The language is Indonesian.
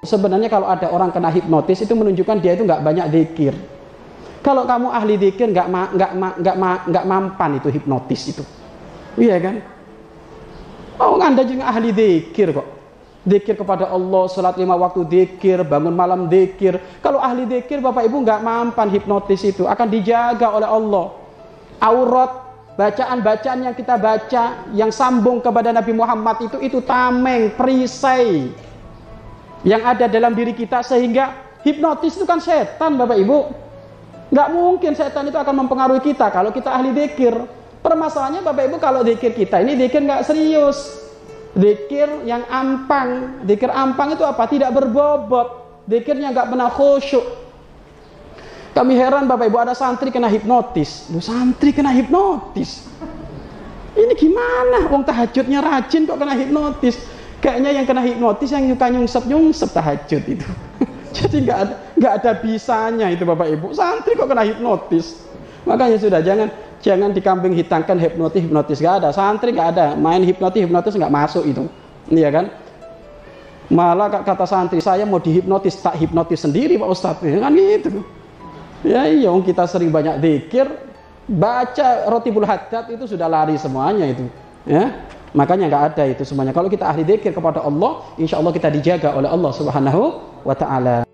Sebenarnya kalau ada orang kena hipnotis itu menunjukkan dia itu nggak banyak dzikir. Kalau kamu ahli dzikir nggak mampan itu hipnotis itu, iya kan? Oh, Anda juga ahli dzikir kok. Dzikir kepada Allah, sholat 5 waktu dzikir, bangun malam dzikir. Kalau ahli dzikir Bapak Ibu nggak mampan hipnotis itu, akan dijaga oleh Allah. Aurat, bacaan-bacaan yang kita baca yang sambung kepada Nabi Muhammad itu tameng, perisai yang ada dalam diri kita, sehingga hipnotis itu kan setan, Bapak Ibu. Nggak mungkin setan itu akan mempengaruhi kita kalau kita ahli dzikir. Permasalahannya Bapak Ibu, kalau dzikir kita ini dzikir nggak serius, dzikir yang ampang. Dzikir ampang itu apa? Tidak berbobot, dzikirnya nggak pernah khusyuk. Kami heran Bapak Ibu, ada santri kena hipnotis. Loh, santri kena hipnotis? Ini gimana? Wong tahajudnya rajin kok kena hipnotis. Kayaknya yang kena hipnotis yang suka nyungsep tahajud itu. Jadi nggak ada bisanya itu Bapak Ibu. Santri kok kena hipnotis? Makanya sudah, jangan dikambing hitamkan hipnotis. Nggak ada, santri nggak ada main hipnotis nggak masuk itu, iya kan? Malah kata santri, saya mau dihipnotis, tak hipnotis sendiri Pak Ustadz, kan gitu. Ya iya, kita sering banyak dzikir, baca Rotibul Haddad itu sudah lari semuanya itu, ya. Makanya nggak ada itu semuanya. Kalau kita ahli dzikir kepada Allah, insya Allah kita dijaga oleh Allah Subhanahu wa Ta'ala.